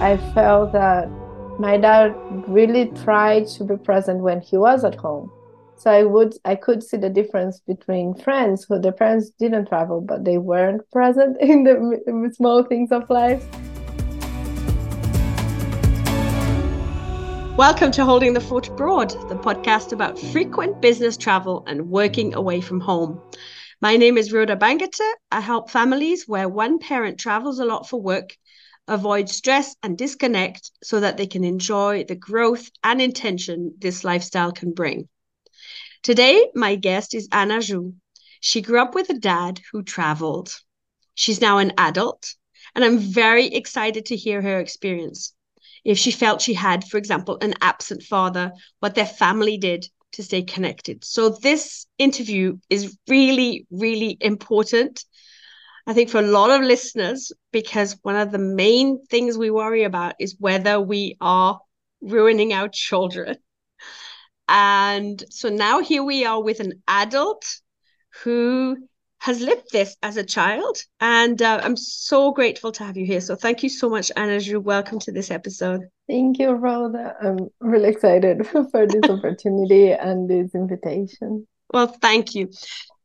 I felt that my dad really tried to be present when he was at home. So I could see the difference between friends who their parents didn't travel, but they weren't present in the small things of life. Welcome to Holding the Fort Abroad, the podcast about frequent business travel and working away from home. My name is Rhoda Bangata. I help families where one parent travels a lot for work avoid stress and disconnect so that they can enjoy the growth and intention this lifestyle can bring. Today, my guest is Anaju. She grew up with a dad who traveled. She's now an adult, and I'm very excited to hear her experience. If she felt she had, for example, an absent father, what their family did to stay connected. So this interview is really, really important, I think, for a lot of listeners, because one of the main things we worry about is whether we are ruining our children. And so now here we are with an adult who has lived this as a child. And I'm so grateful to have you here. So thank you so much, Anaju. Welcome to this episode. Thank you, Rhoda. I'm really excited for this opportunity and this invitation. Well, thank you.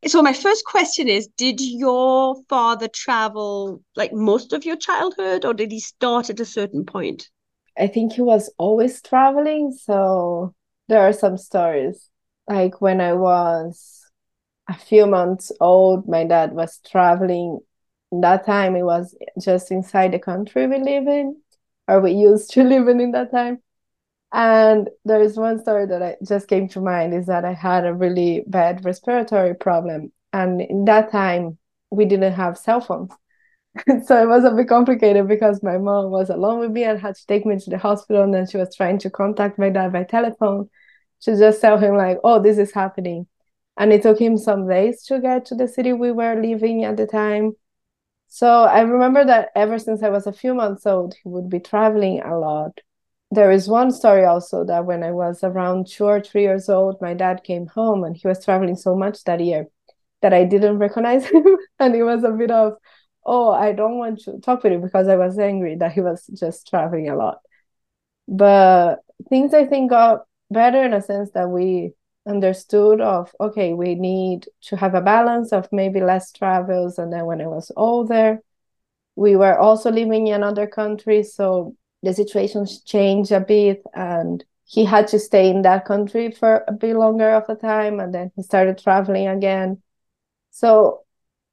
So my first question is, did your father travel like most of your childhood, or did he start at a certain point? I think he was always traveling. So there are some stories. Like when I was a few months old, my dad was traveling. That time it was just inside the country we live in, or we used to live in that time. And there is one story that I just came to mind is that I had a really bad respiratory problem. And in that time, we didn't have cell phones. So it was a bit complicated because my mom was alone with me and had to take me to the hospital. And then she was trying to contact my dad by telephone to just tell him like, oh, this is happening. And it took him some days to get to the city we were living at the time. So I remember that ever since I was a few months old, he would be traveling a lot. There is one story also that when I was around 2 or 3 years old, my dad came home and he was traveling so much that year that I didn't recognize him. And it was a bit of, oh, I don't want to talk with him because I was angry that he was just traveling a lot. But things I think got better in a sense that we understood of, okay, we need to have a balance of maybe less travels. And then when I was older, we were also living in another country. So the situation changed a bit and he had to stay in that country for a bit longer of a time. And then he started traveling again. So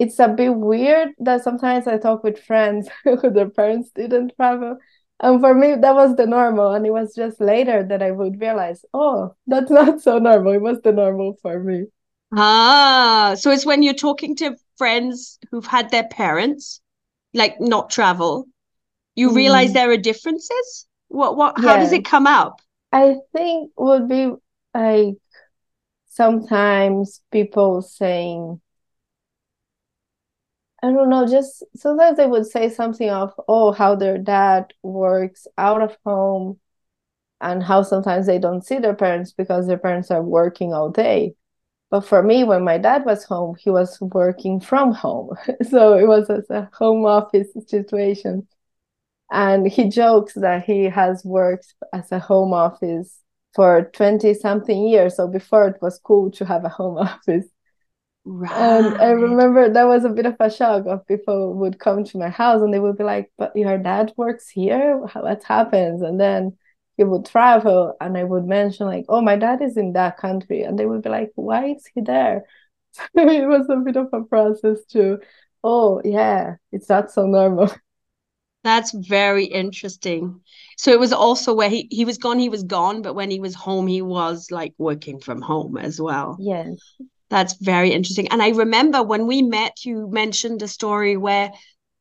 it's a bit weird that sometimes I talk with friends who their parents didn't travel. And for me, that was the normal. And it was just later that I would realize, oh, that's not so normal. It was the normal for me. So it's when you're talking to friends who've had their parents, like, not travel. You realize there are differences? How does it come up? I think would be like sometimes people saying, I don't know, just sometimes they would say something of, oh, how their dad works out of home and how sometimes they don't see their parents because their parents are working all day. But for me, when my dad was home, he was working from home. So it was a home office situation. And he jokes that he has worked as a home office for 20-something years. So before it was cool to have a home office. Right. And I remember that was a bit of a shock of people would come to my house and they would be like, but your dad works here? What happens? And then he would travel and I would mention like, oh, my dad is in that country. And they would be like, why is he there? So it was a bit of a process to, oh, yeah, it's not so normal. That's very interesting. So it was also where he was gone, but when he was home, he was like working from home as well. Yes. That's very interesting. And I remember when we met, you mentioned a story where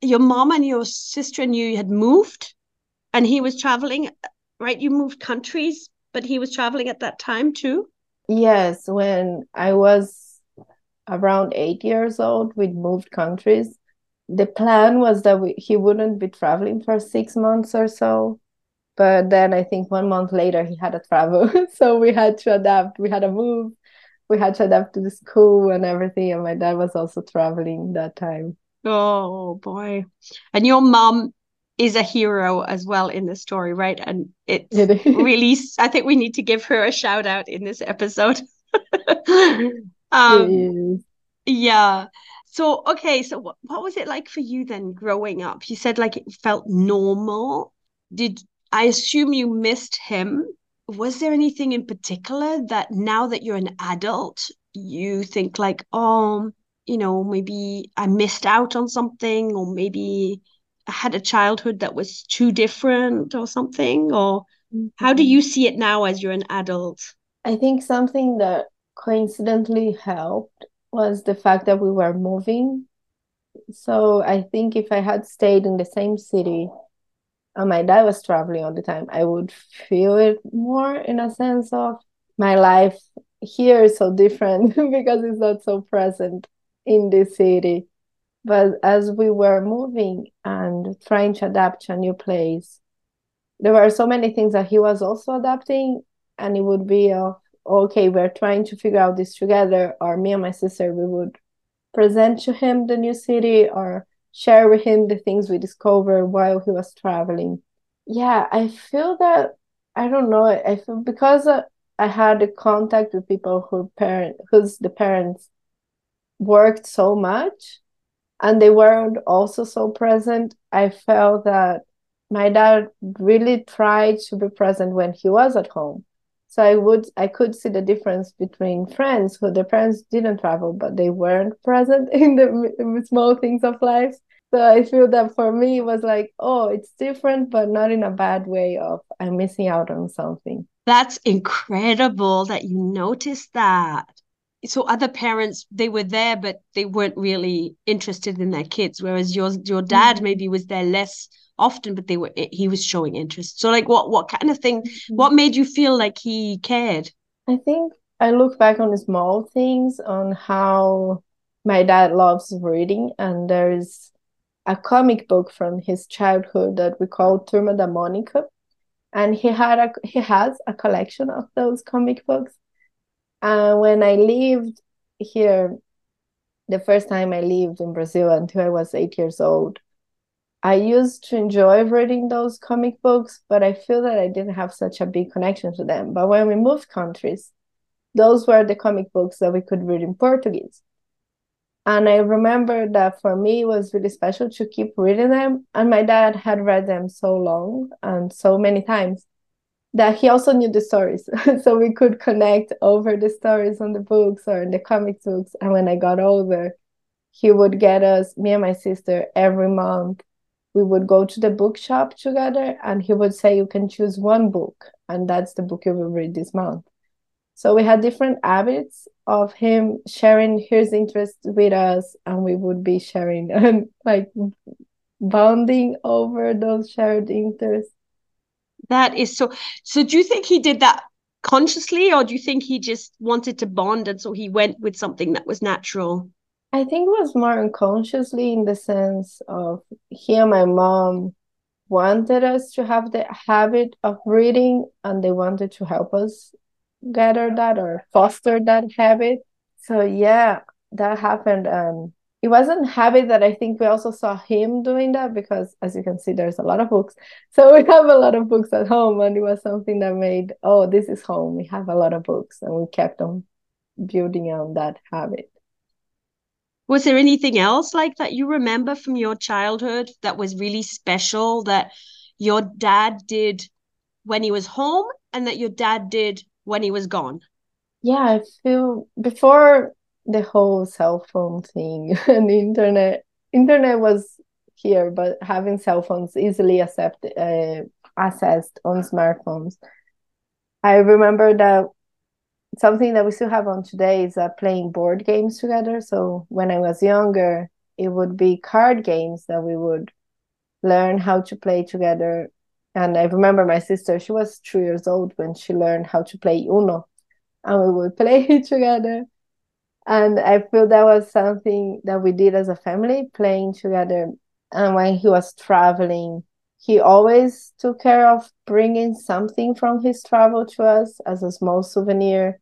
your mom and your sister and you had moved and he was traveling, right? You moved countries, but he was traveling at that time too? Yes. When I was around 8 years old, we'd moved countries. The plan was that he wouldn't be traveling for 6 months or so. But then I think 1 month later, he had to travel. So we had to adapt. We had to move. We had to adapt to the school and everything. And my dad was also traveling that time. Oh, boy. And your mom, is a hero as well in the story, right? And it's really, I think we need to give her a shout out in this episode. Yeah. So, okay. So what was it like for you then growing up? You said like it felt normal. Did I assume you missed him? Was there anything in particular that now that you're an adult, you think like, oh, you know, maybe I missed out on something, or maybe I had a childhood that was too different or something? Or how do you see it now as you're an adult? I think something that coincidentally helped was the fact that we were moving. So I think if I had stayed in the same city and my dad was traveling all the time, I would feel it more in a sense of my life here is so different because it's not so present in the city. But as we were moving and trying to adapt to a new place, there were so many things that he was also adapting, and it would be of, okay, we're trying to figure out this together, or me and my sister, we would present to him the new city or share with him the things we discovered while he was traveling. Yeah, I feel that, I don't know, I feel because I had the contact with people whose parents worked so much and they weren't also so present. I felt that my dad really tried to be present when he was at home. So I could see the difference between friends who their parents didn't travel, but they weren't present in the small things of life. So I feel that for me, it was like, oh, it's different, but not in a bad way of I'm missing out on something. That's incredible that you noticed that. So other parents, they were there, but they weren't really interested in their kids, whereas your dad maybe was there less often, but he was showing interest. So like what kind of thing, what made you feel like he cared? I think I look back on the small things, on how my dad loves reading, and there is a comic book from his childhood that we call Turma da Monica, and he has a collection of those comic books. And when I lived here, the first time I lived in Brazil until I was 8 years old, I used to enjoy reading those comic books, but I feel that I didn't have such a big connection to them. But when we moved countries, those were the comic books that we could read in Portuguese. And I remember that for me, it was really special to keep reading them. And my dad had read them so long and so many times that he also knew the stories. So we could connect over the stories on the books or in the comic books. And when I got older, he would get us, me and my sister, every month. We would go to the bookshop together, and he would say, you can choose one book, and that's the book you will read this month. So we had different habits of him sharing his interest with us, and we would be sharing and like bonding over those shared interests. That is so do you think he did that consciously, or do you think he just wanted to bond and so he went with something that was natural? I think it was more unconsciously, in the sense of he and my mom wanted us to have the habit of reading, and they wanted to help us gather that or foster that habit. So yeah, that happened. And it wasn't a habit that I think we also saw him doing that, because as you can see, there's a lot of books. So we have a lot of books at home, and it was something that made, oh, this is home. We have a lot of books, and we kept on building on that habit. Was there anything else like that you remember from your childhood that was really special that your dad did when he was home and that your dad did when he was gone? Yeah, I feel before the whole cell phone thing and the internet was here, but having cell phones easily accessed on smartphones. I remember that something that we still have on today is playing board games together. So when I was younger, it would be card games that we would learn how to play together. And I remember my sister, she was 3 years old when she learned how to play Uno. And we would play together. And I feel that was something that we did as a family, playing together. And when he was traveling, he always took care of bringing something from his travel to us as a small souvenir.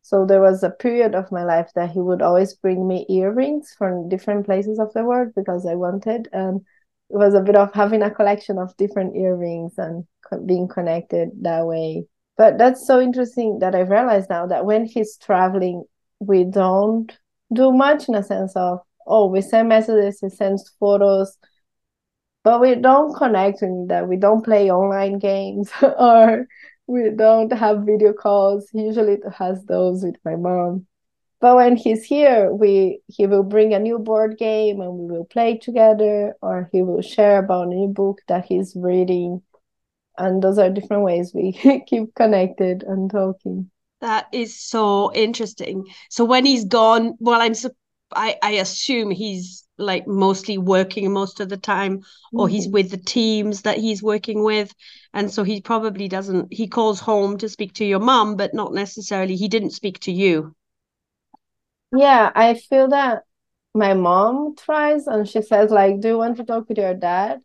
So there was a period of my life that he would always bring me earrings from different places of the world because I wanted. And it was a bit of having a collection of different earrings and being connected that way. But that's so interesting that I realized now that when he's traveling, we don't do much in a sense of, oh, we send messages, he sends photos, but we don't connect in that. We don't play online games or we don't have video calls. He usually has those with my mom. But when he's here, he will bring a new board game and we will play together, or he will share about a new book that he's reading. And those are different ways we keep connected and talking. That is so interesting. So when he's gone, well, I assume he's like mostly working most of the time, or mm-hmm. he's with the teams that he's working with. And so he probably doesn't, he calls home to speak to your mom, but not necessarily, he didn't speak to you. Yeah, I feel that my mom tries and she says, like, do you want to talk with your dad?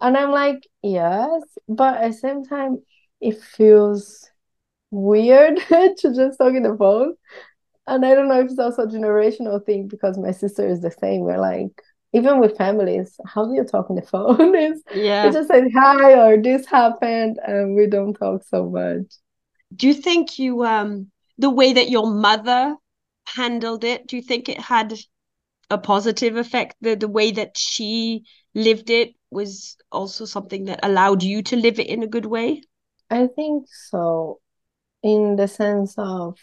And I'm like, yes. But at the same time, it feels weird to just talk in the phone. And I don't know if it's also a generational thing, because my sister is the same. We're like, even with families, how do you talk on the phone? We just say hi or this happened and we don't talk so much. Do you think you, the way that your mother handled it, do you think it had a positive effect? The way that she lived it was also something that allowed you to live it in a good way? I think so, in the sense of,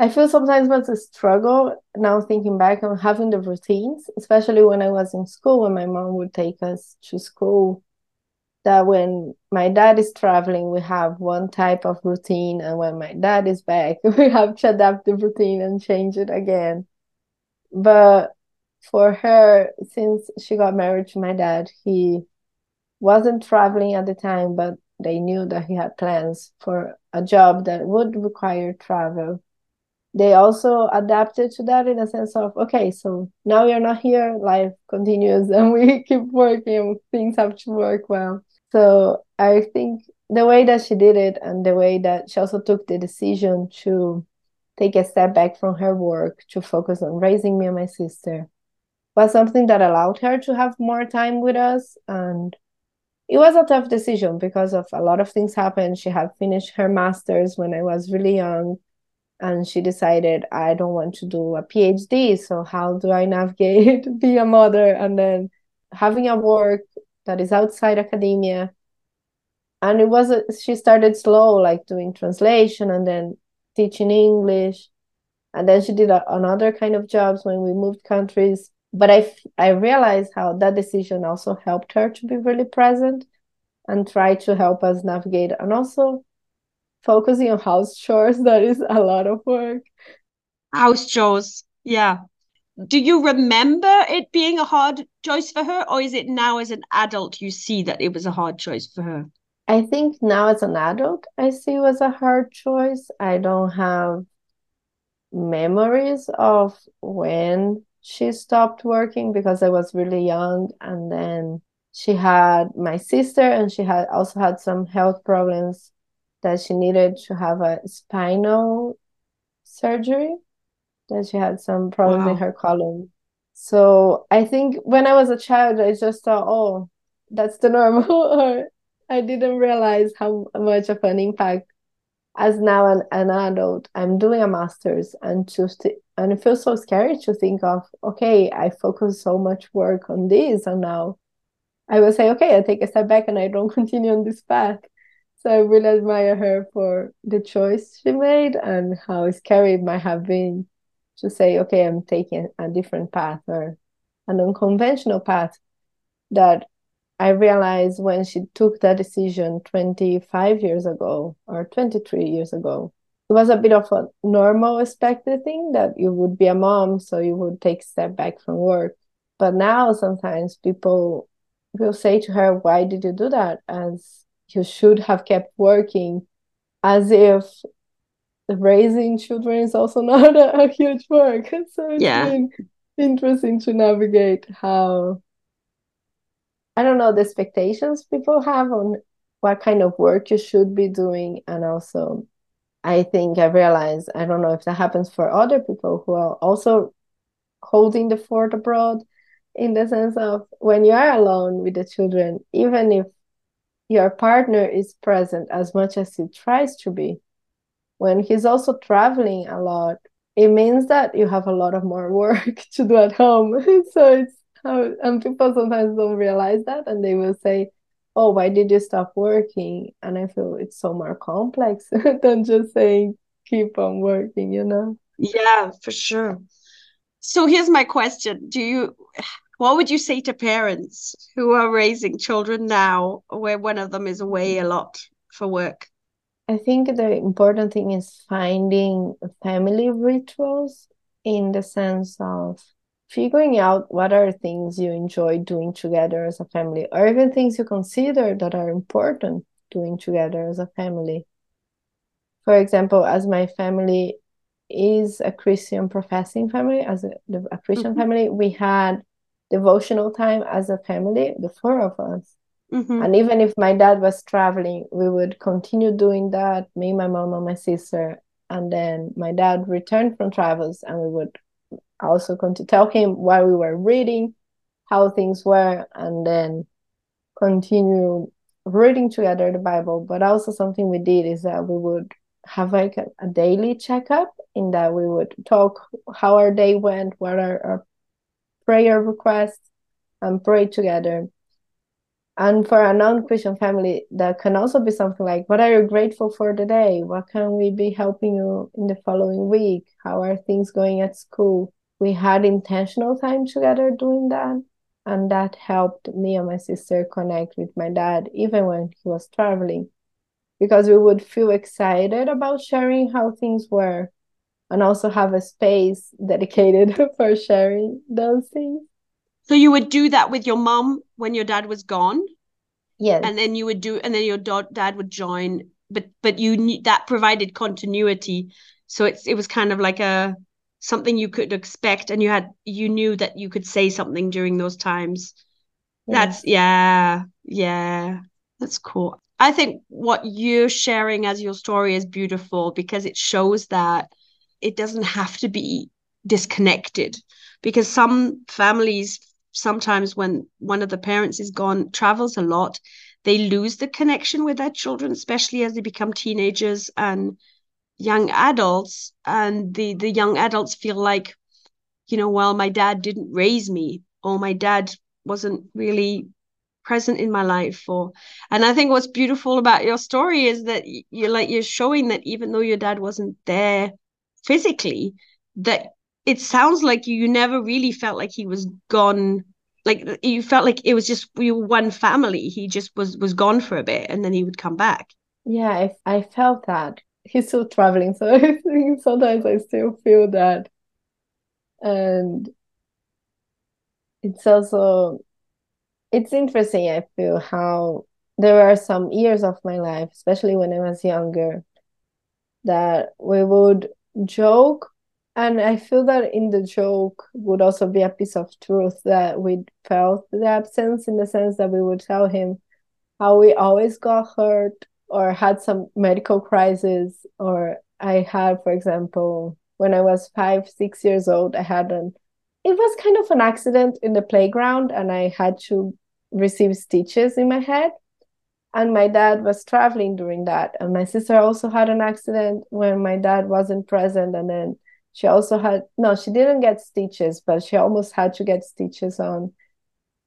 I feel sometimes was a struggle now thinking back on having the routines, especially when I was in school, when my mom would take us to school, that when my dad is traveling, we have one type of routine. And when my dad is back, we have to adapt the routine and change it again. But for her, since she got married to my dad, he wasn't traveling at the time, but they knew that he had plans for a job that would require travel. They also adapted to that in a sense of, okay, so now you're not here, life continues and we keep working and things have to work well. So I think the way that she did it and the way that she also took the decision to take a step back from her work to focus on raising me and my sister was something that allowed her to have more time with us. And it was a tough decision because of a lot of things happened. She had finished her master's when I was really young and she decided, I don't want to do a PhD. So how do I navigate being a mother and then having a work that is outside academia? And it was she started slow, like doing translation and then teaching English, and then she did another kind of jobs when we moved countries. But I realized how that decision also helped her to be really present and try to help us navigate, and also focusing on house chores, that is a lot of work. House chores, yeah. Do you remember it being a hard choice for her, or is it now as an adult you see that it was a hard choice for her? I think now as an adult, I see it was a hard choice. I don't have memories of when she stopped working because I was really young, and then she had my sister and she had also had some health problems that she needed to have a spinal surgery, that she had some problems in her column. So I think when I was a child, I just thought, oh, that's the normal, or I didn't realize how much of an impact. As now an adult, I'm doing a master's, and it feels so scary to think of, okay, I focus so much work on this, and now I will say, okay, I take a step back and I don't continue on this path. So I really admire her for the choice she made and how scary it might have been to say, okay, I'm taking a different path or an unconventional path. That I realized when she took that decision 25 years ago or 23 years ago, it was a bit of a normal expected thing that you would be a mom, so you would take a step back from work. But now sometimes people will say to her, why did you do that? As you should have kept working, as if raising children is also not a huge work. So it's been interesting to navigate how, I don't know, the expectations people have on what kind of work you should be doing. And also, I think I realized, I don't know if that happens for other people who are also holding the fort abroad, in the sense of when you are alone with the children, even if your partner is present as much as he tries to be, when he's also traveling a lot, it means that you have a lot of more work to do at home. So it's how, and people sometimes don't realize that, and they will say, oh, why did you stop working? And I feel it's so more complex than just saying keep on working, you know? Yeah, for sure. So here's my question. What would you say to parents who are raising children now where one of them is away a lot for work? I think the important thing is finding family rituals, in the sense of figuring out what are things you enjoy doing together as a family, or even things you consider that are important doing together as a family. For example, as my family is a Christian professing family, as a Christian mm-hmm. family, we had devotional time as a family, the four of us. Mm-hmm. And even if my dad was traveling, we would continue doing that, me, my mom, and my sister. And then my dad returned from travels, and we would also going to tell him why we were reading, how things were, and then continue reading together the Bible. But also something we did is that we would have like a daily checkup, in that we would talk how our day went, what are our prayer requests, and pray together. And for a non-Christian family, that can also be something like, what are you grateful for today? What can we be helping you in the following week? How are things going at school? We had intentional time together doing that, and that helped me and my sister connect with my dad, even when he was traveling, because we would feel excited about sharing how things were, and also have a space dedicated for sharing those things. So you would do that with your mom when your dad was gone? Yes. And then you would do, and then your dad would join, but you need, that provided continuity. So it was kind of like something you could expect, and you knew that you could say something during those times. Yeah. That's cool. I think what you're sharing as your story is beautiful, because it shows that it doesn't have to be disconnected, because some families, sometimes when one of the parents is gone, travels a lot, they lose the connection with their children, especially as they become teenagers and young adults. And the young adults feel like, you know, well, my dad didn't raise me, or my dad wasn't really present in my life. And I think what's beautiful about your story is that you're showing that even though your dad wasn't there physically, that it sounds like you never really felt like he was gone. Like you felt like it was just you were one family. He just was gone for a bit, and then he would come back. Yeah, I felt that. He's still traveling, so I think sometimes I still feel that. And it's also, it's interesting, I feel, how there are some years of my life, especially when I was younger, that we would joke. And I feel that in the joke would also be a piece of truth, that we felt the absence, in the sense that we would tell him how we always got hurt or had some medical crisis. Or I had, for example, when I was 5-6 years old, it was kind of an accident in the playground, and I had to receive stitches in my head. And my dad was traveling during that. And my sister also had an accident when my dad wasn't present, and then she also had, no, she didn't get stitches, but she almost had to get stitches on.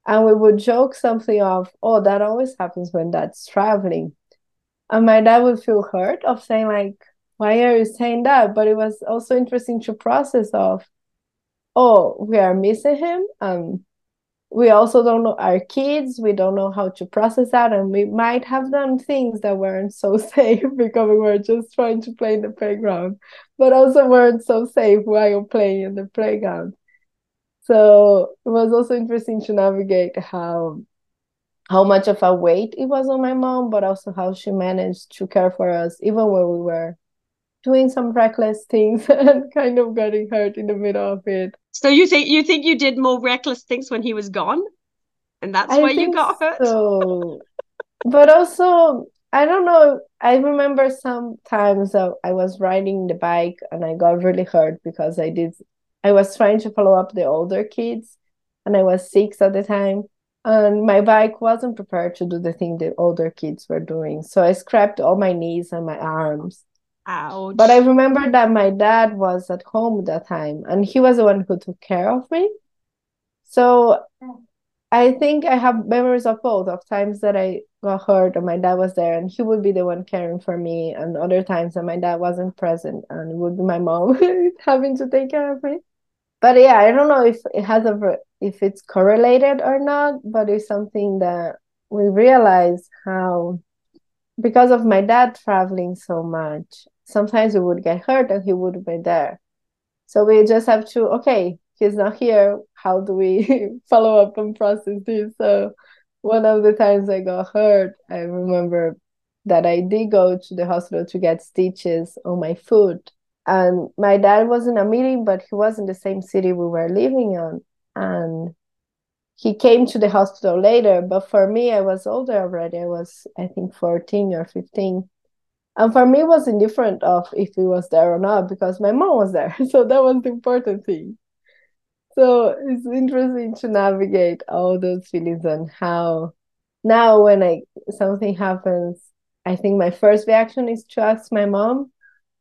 And we would joke something of, oh, that always happens when dad's traveling. And my dad would feel hurt of saying like, why are you saying that? But it was also interesting to process of, oh, we are missing him. We also don't know our kids. We don't know how to process that. And we might have done things that weren't so safe, because we were just trying to play in the playground, but also weren't so safe while playing in the playground. So it was also interesting to navigate how much of a weight it was on my mom, but also how she managed to care for us, even when we were doing some reckless things and kind of getting hurt in the middle of it. So you think you did more reckless things when he was gone, and that's why you got hurt? So. But also, I don't know. I remember sometimes I was riding the bike and I got really hurt because I was trying to follow up the older kids, and I was 6 at the time. And my bike wasn't prepared to do the thing that older kids were doing. So I scraped all my knees and my arms. Ouch. But I remember that my dad was at home that time, and he was the one who took care of me. So I think I have memories of both, of times that I got hurt and my dad was there and he would be the one caring for me, and other times that my dad wasn't present and it would be my mom having to take care of me. But yeah, I don't know if it has if it's correlated or not, but it's something that we realize how, because of my dad traveling so much, sometimes we would get hurt and he wouldn't be there. So we just have to, okay, he's not here. How do we follow up and process this? So one of the times I got hurt, I remember that I did go to the hospital to get stitches on my foot. And my dad was in a meeting, but he was in the same city we were living on. And he came to the hospital later. But for me, I was older already. I was, I think, 14 or 15. And for me, it was indifferent of if he was there or not, because my mom was there. So that was the important thing. So it's interesting to navigate all those feelings and how now when something happens, I think my first reaction is to ask my mom,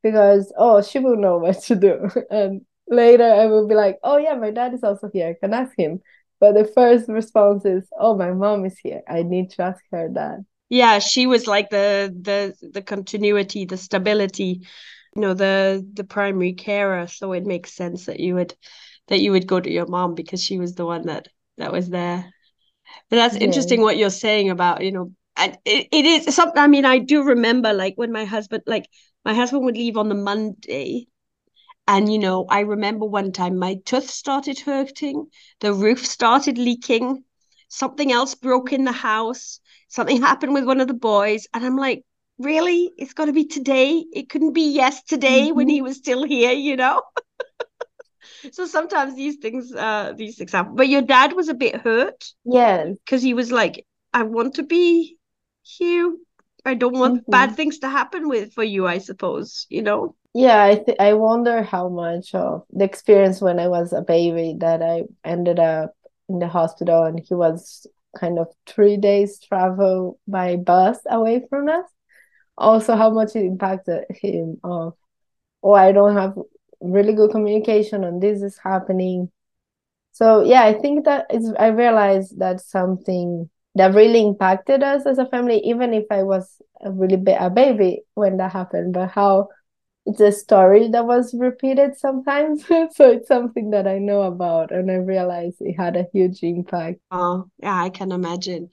because, oh, she will know what to do. And later I will be like, oh, yeah, my dad is also here. I can ask him. But the first response is, oh, my mom is here. I need to ask her that. Yeah, she was like the continuity, the stability, you know, the primary carer. So it makes sense that you would go to your mom, because she was the one that was there. But that's interesting what you're saying about, you know, and it is something. I mean, I do remember like when my husband would leave on the Monday. And, you know, I remember one time my tooth started hurting. The roof started leaking. Something else broke in the house. Something happened with one of the boys. And I'm like, really? It's got to be today? It couldn't be yesterday when he was still here, you know? So sometimes these things happen. But your dad was a bit hurt. Yeah. Because he was like, I want to be here. I don't want bad things to happen for you, I suppose, you know? Yeah, I wonder how much of the experience when I was a baby that I ended up in the hospital, and he was kind of 3 days travel by bus away from us. Also, how much it impacted him of, oh, I don't have really good communication and this is happening. So, yeah, I think that I realized that something that really impacted us as a family, even if I was a baby when that happened, but how it's a story that was repeated sometimes. So it's something that I know about, and I realized it had a huge impact. Oh, yeah, I can imagine.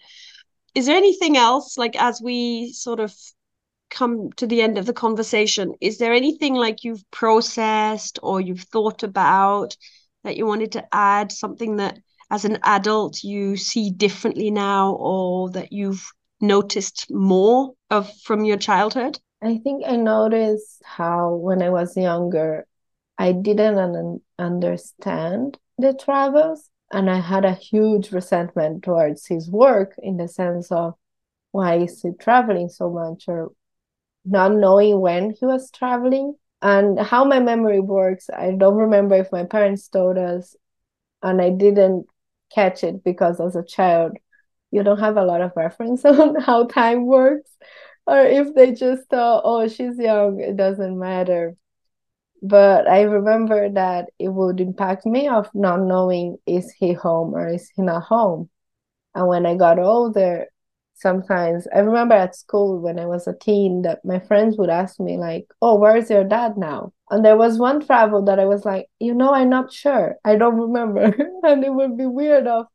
Is there anything else, like as we sort of come to the end of the conversation, is there anything like you've processed or you've thought about that you wanted to add, something that as an adult you see differently now, or that you've noticed more of from your childhood? I think I noticed how when I was younger, I didn't understand the travels, and I had a huge resentment towards his work, in the sense of why is he traveling so much, or not knowing when he was traveling. And how my memory works, I don't remember if my parents told us, and I didn't catch it because as a child, you don't have a lot of reference on how time works. Or if they just thought, oh, she's young, it doesn't matter. But I remember that it would impact me of not knowing, is he home or is he not home? And when I got older, sometimes, I remember at school when I was a teen that my friends would ask me like, oh, where is your dad now? And there was one travel that I was like, you know, I'm not sure. I don't remember. And it would be weird of,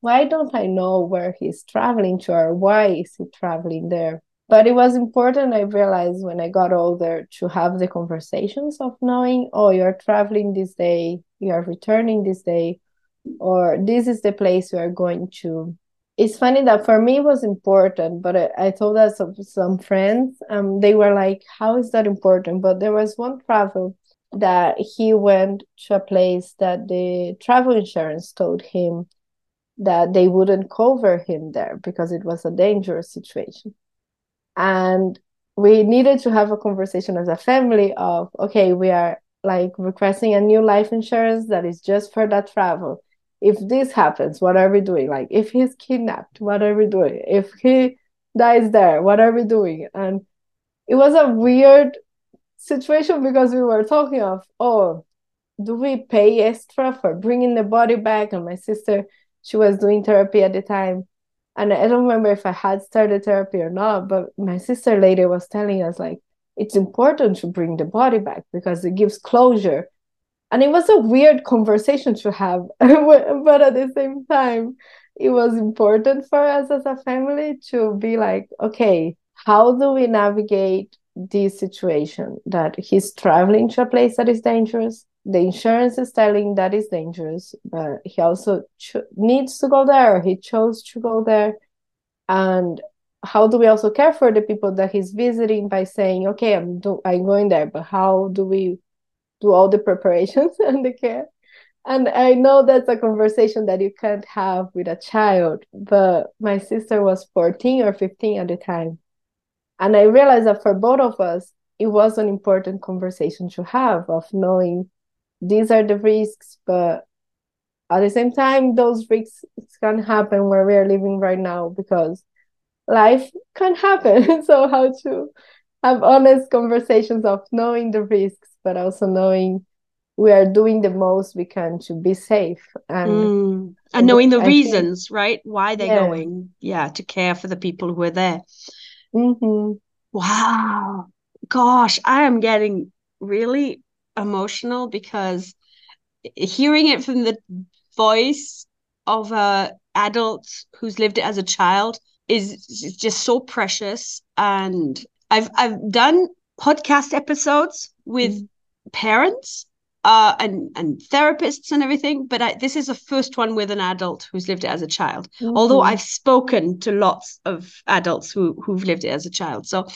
why don't I know where he's traveling to, or why is he traveling there? But it was important, I realized, when I got older to have the conversations of knowing, oh, you're traveling this day, you're returning this day, or this is the place you are going to. It's funny that for me it was important, but I told that some friends, they were like, how is that important? But there was one travel that he went to a place that the travel insurance told him that they wouldn't cover him there because it was a dangerous situation. And we needed to have a conversation as a family of, okay, we are like requesting a new life insurance that is just for that travel. if this happens, what are we doing? Like, if he's kidnapped, what are we doing? If he dies there, what are we doing? And it was a weird situation because we were talking of, oh, do we pay extra for bringing the body back? And my sister, she was doing therapy at the time. And I don't remember if I had started therapy or not, but my sister later was telling us, like, it's important to bring the body back because it gives closure. And it was a weird conversation to have, but at the same time, it was important for us as a family to be like, okay, how do we navigate this situation that he's traveling to a place that is dangerous? The insurance is telling that is dangerous, but he also needs to go there. He chose to go there. And how do we also care for the people that he's visiting by saying, okay, I'm going there, but how do we do all the preparations and the care? And I know that's a conversation that you can't have with a child, but my sister was 14 or 15 at the time. And I realized that for both of us, it was an important conversation to have of knowing these are the risks, but at the same time, those risks can happen where we are living right now because life can happen. So how to have honest conversations of knowing the risks, but also knowing we are doing the most we can to be safe. And knowing the reasons, right? Why they're going. Yeah, to care for the people who are there. Mm-hmm. Wow. Gosh, I am getting really emotional because hearing it from the voice of an adult who's lived it as a child is just so precious. And I've done podcast episodes with parents and therapists and everything, but this is the first one with an adult who's lived it as a child. Mm-hmm. Although I've spoken to lots of adults who've lived it as a child, so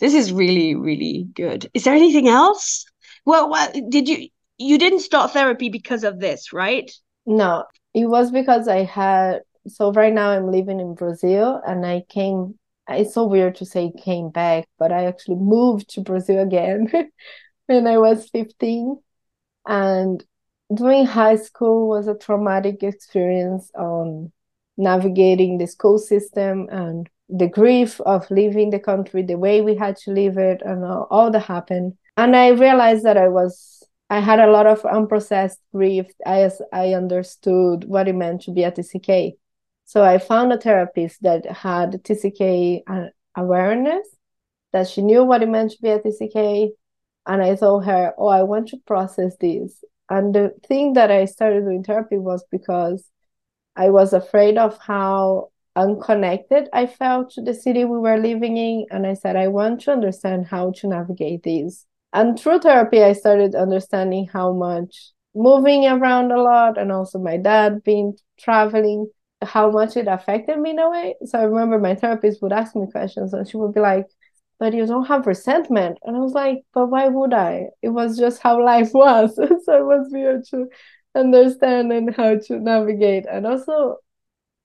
this is really, really good. Is there anything else? Well, you didn't start therapy because of this, right? No, it was because so right now I'm living in Brazil and it's so weird to say came back, but I actually moved to Brazil again when I was 15. And doing high school was a traumatic experience on navigating the school system and the grief of leaving the country, the way we had to leave it, and all that happened. And I realized that I had a lot of unprocessed grief as I understood what it meant to be a TCK. So I found a therapist that had TCK awareness, that she knew what it meant to be a TCK. And I told her, oh, I want to process this. And the thing that I started doing therapy was because I was afraid of how unconnected I felt to the city we were living in. And I said, I want to understand how to navigate this. And through therapy, I started understanding how much moving around a lot and also my dad being traveling, how much it affected me in a way. So I remember my therapist would ask me questions and she would be like, but you don't have resentment. And I was like, but why would I? It was just how life was. So it was weird to understand and how to navigate. And also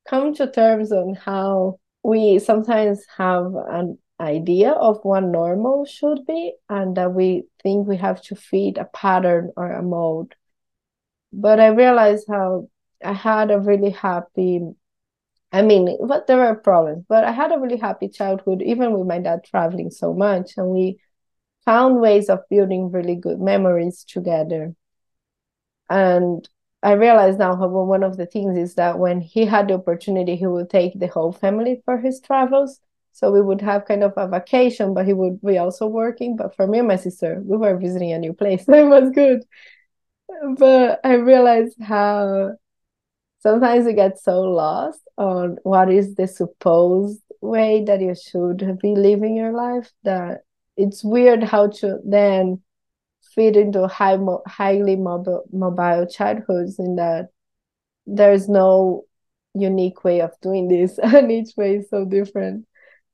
come to terms on how we sometimes have an idea of what normal should be and that we think we have to fit a pattern or a mold. But I realized how I had a really happy, but there were problems, but I had a really happy childhood, even with my dad traveling so much. And we found ways of building really good memories together. And I realize now one of the things is that when he had the opportunity, he would take the whole family for his travels. So we would have kind of a vacation, but he would be also working. But for me and my sister, we were visiting a new place. It was good. But I realized how sometimes you get so lost on what is the supposed way that you should be living your life, that it's weird how to then fit into highly mobile childhoods, in that there's no unique way of doing this and each way is so different.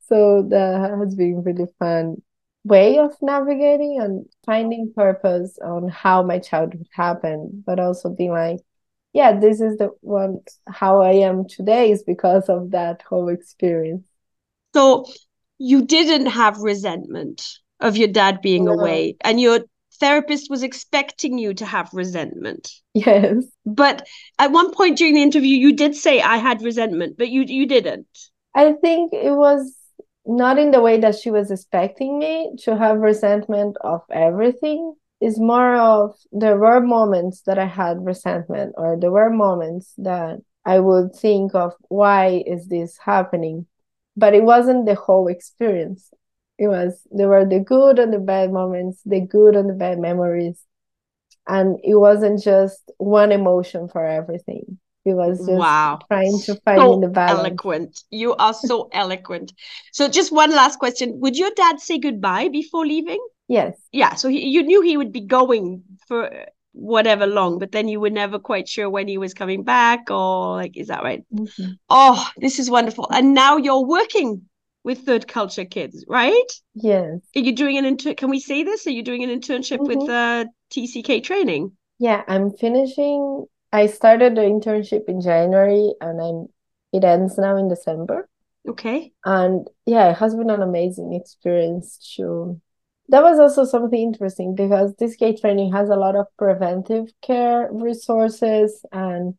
So that has been really fun way of navigating and finding purpose on how my childhood happened, but also being like, yeah, this is the one, how I am today is because of that whole experience. So you didn't have resentment of your dad being away, and you're therapist was expecting you to have resentment. Yes. But at one point during the interview, you did say I had resentment, but you didn't. I think it was not in the way that she was expecting me to have resentment of everything. It's more of there were moments that I had resentment, or there were moments that I would think of, why is this happening? But it wasn't the whole experience. There were the good and the bad moments, the good and the bad memories. And it wasn't just one emotion for everything. It was just trying to find the balance. Eloquent. You are so eloquent. So just one last question. Would your dad say goodbye before leaving? Yes. Yeah. So you knew he would be going for whatever long, but then you were never quite sure when he was coming back, or like, is that right? Mm-hmm. Oh, this is wonderful. And now you're working with third culture kids, right? Yes. Are you doing an can we say this? Are you doing an internship with TCK Training? Yeah, I'm finishing. I started the internship in January, and it ends now in December. Okay. And yeah, it has been an amazing experience too. That was also something interesting, because TCK Training has a lot of preventive care resources and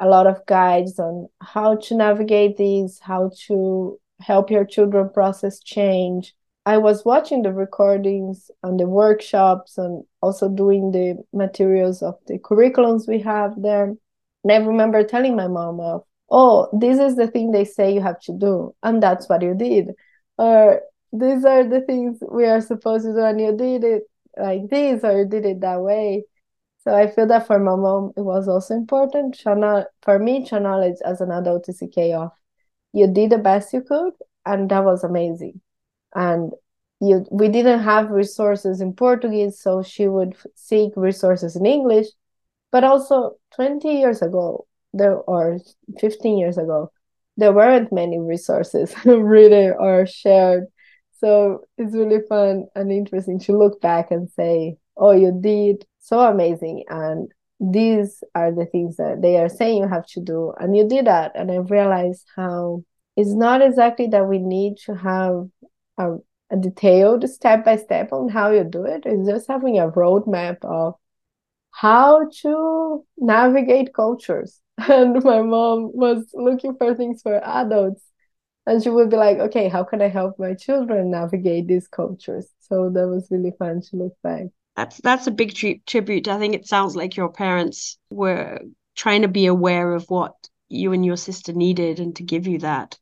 a lot of guides on how to navigate these, how to help your children process change. I was watching the recordings and the workshops, and also doing the materials of the curriculums we have there. And I remember telling my mom, this is the thing they say you have to do, and that's what you did. Or these are the things we are supposed to do, and you did it like this, or you did it that way. So I feel that for my mom, it was also important. For me, to knowledge as an adult is a chaos. You did the best you could, and that was amazing. And we didn't have resources in Portuguese, so she would seek resources in English. But also 20 years ago, or 15 years ago, there weren't many resources written or shared. So it's really fun and interesting to look back and say, you did so amazing. And these are the things that they are saying you have to do. And you did that. And I realized how it's not exactly that we need to have a detailed step-by-step on how you do it. It's just having a roadmap of how to navigate cultures. And my mom was looking for things for adults. And she would be like, okay, how can I help my children navigate these cultures? So that was really fun to look back. That's a big tribute. I think it sounds like your parents were trying to be aware of what you and your sister needed and to give you that.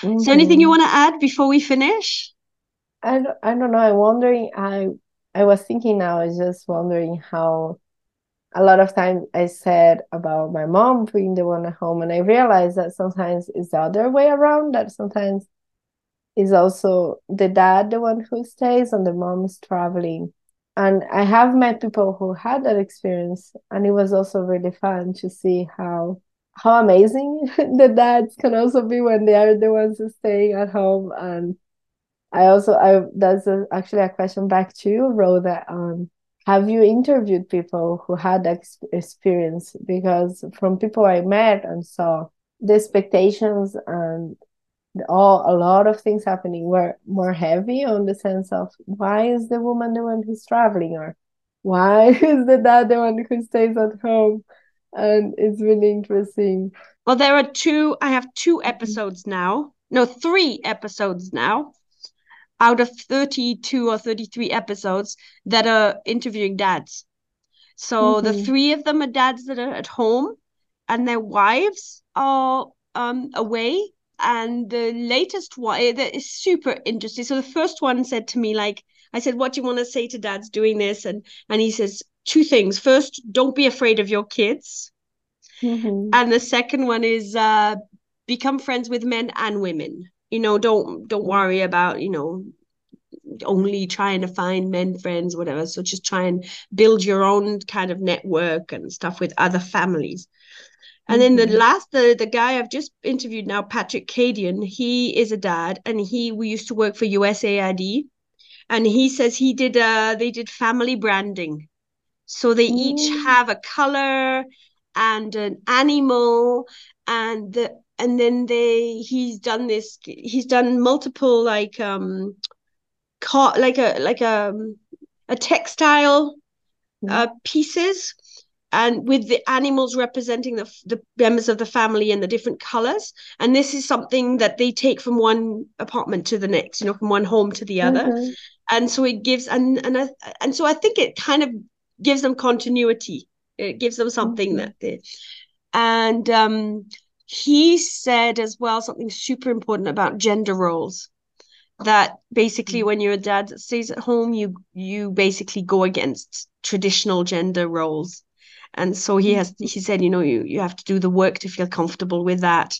Mm-hmm. Is there anything you want to add before we finish? I don't know. I'm wondering, I was thinking now, I was just wondering how a lot of times I said about my mom being the one at home, and I realized that sometimes it's the other way around, that sometimes it's also the dad, the one who stays, and the mom's traveling. And I have met people who had that experience, and it was also really fun to see how amazing the dads can also be when they are the ones staying at home. And I that's actually a question back to you, Rhoda. Have you interviewed people who had that experience? Because from people I met and saw, the expectations and a lot of things happening were more heavy, on the sense of, why is the woman the one who's traveling? Or why is the dad the one who stays at home? And it's really interesting. Well, I have two episodes now. No, three episodes now, out of 32 or 33 episodes that are interviewing dads. So the three of them are dads that are at home, and their wives are away. And the latest one, that is super interesting. So the first one said to me, like, I said, what do you want to say to dads doing this? And he says two things. First, don't be afraid of your kids. Mm-hmm. And the second one is become friends with men and women. You know, don't worry about, only trying to find men friends, whatever. So just try and build your own kind of network and stuff with other families. And then the guy I've just interviewed now, Patrick Cadian, he is a dad, and we used to work for USAID. And he says they did family branding. So they each have a color and an animal, and then he's done multiple like textile pieces, and with the animals representing the members of the family and the different colors. And this is something that they take from one apartment to the next, you know, from one home to the other. Mm-hmm. And so it gives, and so I think it kind of gives them continuity. It gives them something mm-hmm. that they, and he said as well, something super important about gender roles, that basically when you're a dad that stays at home, you basically go against traditional gender roles. And so he said, you know, you have to do the work to feel comfortable with that,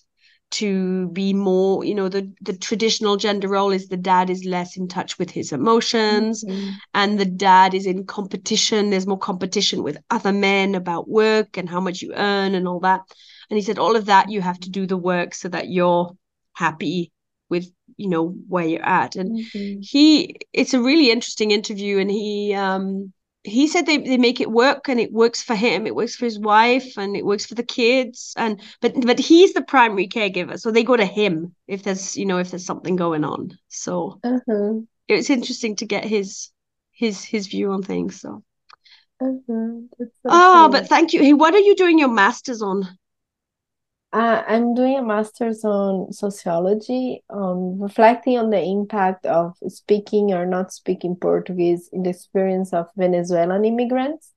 to be more, you know, the traditional gender role is the dad is less in touch with his emotions mm-hmm. and the dad is in competition. There's more competition with other men about work and how much you earn and all that. And he said, all of that, you have to do the work so that you're happy with, you know, where you're at. And mm-hmm. It's a really interesting interview. And he said they make it work, and it works for him, it works for his wife, and it works for the kids. And but he's the primary caregiver, so they go to him if there's, you know, if there's something going on. So uh-huh. it's interesting to get his view on things. So cool. But thank you. Hey, what are you doing your master's on? I'm doing a master's on sociology, reflecting on the impact of speaking or not speaking Portuguese in the experience of Venezuelan immigrants.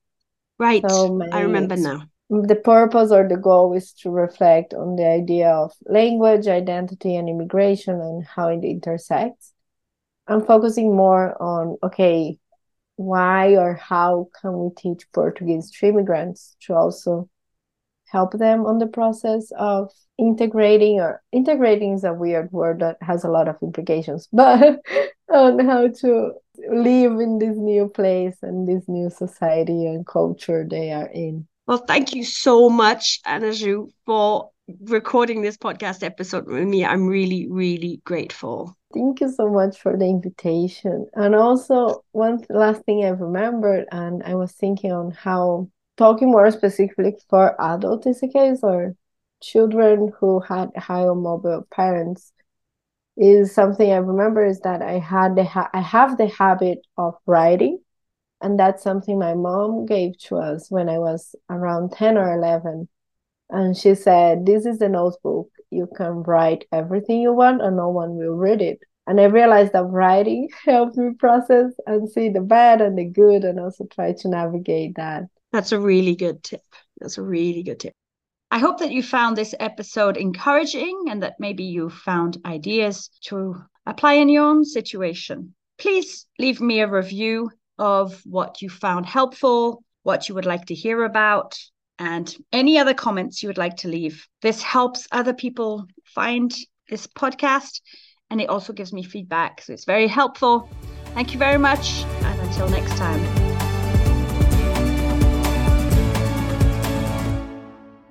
Right. So I remember now. The purpose or the goal is to reflect on the idea of language, identity, and immigration and how it intersects. I'm focusing more on, okay, why or how can we teach Portuguese to immigrants to also help them on the process of integrating, or integrating is a weird word that has a lot of implications, but on how to live in this new place and this new society and culture they are in. Well, thank you so much, Anaju, for recording this podcast episode with me. I'm really, really grateful. Thank you so much for the invitation. And also, one last thing I remembered, and I was thinking on how talking more specifically for adult TCKs or children who had high or mobile parents is something I remember is that I have the habit of writing. And that's something my mom gave to us when I was around 10 or 11. And she said, this is the notebook. You can write everything you want and no one will read it. And I realized that writing helped me process and see the bad and the good and also try to navigate that. That's a really good tip. I hope that you found this episode encouraging and that maybe you found ideas to apply in your own situation. Please leave me a review of what you found helpful, what you would like to hear about, and any other comments you would like to leave. This helps other people find this podcast, and it also gives me feedback. So it's very helpful. Thank you very much. And until next time.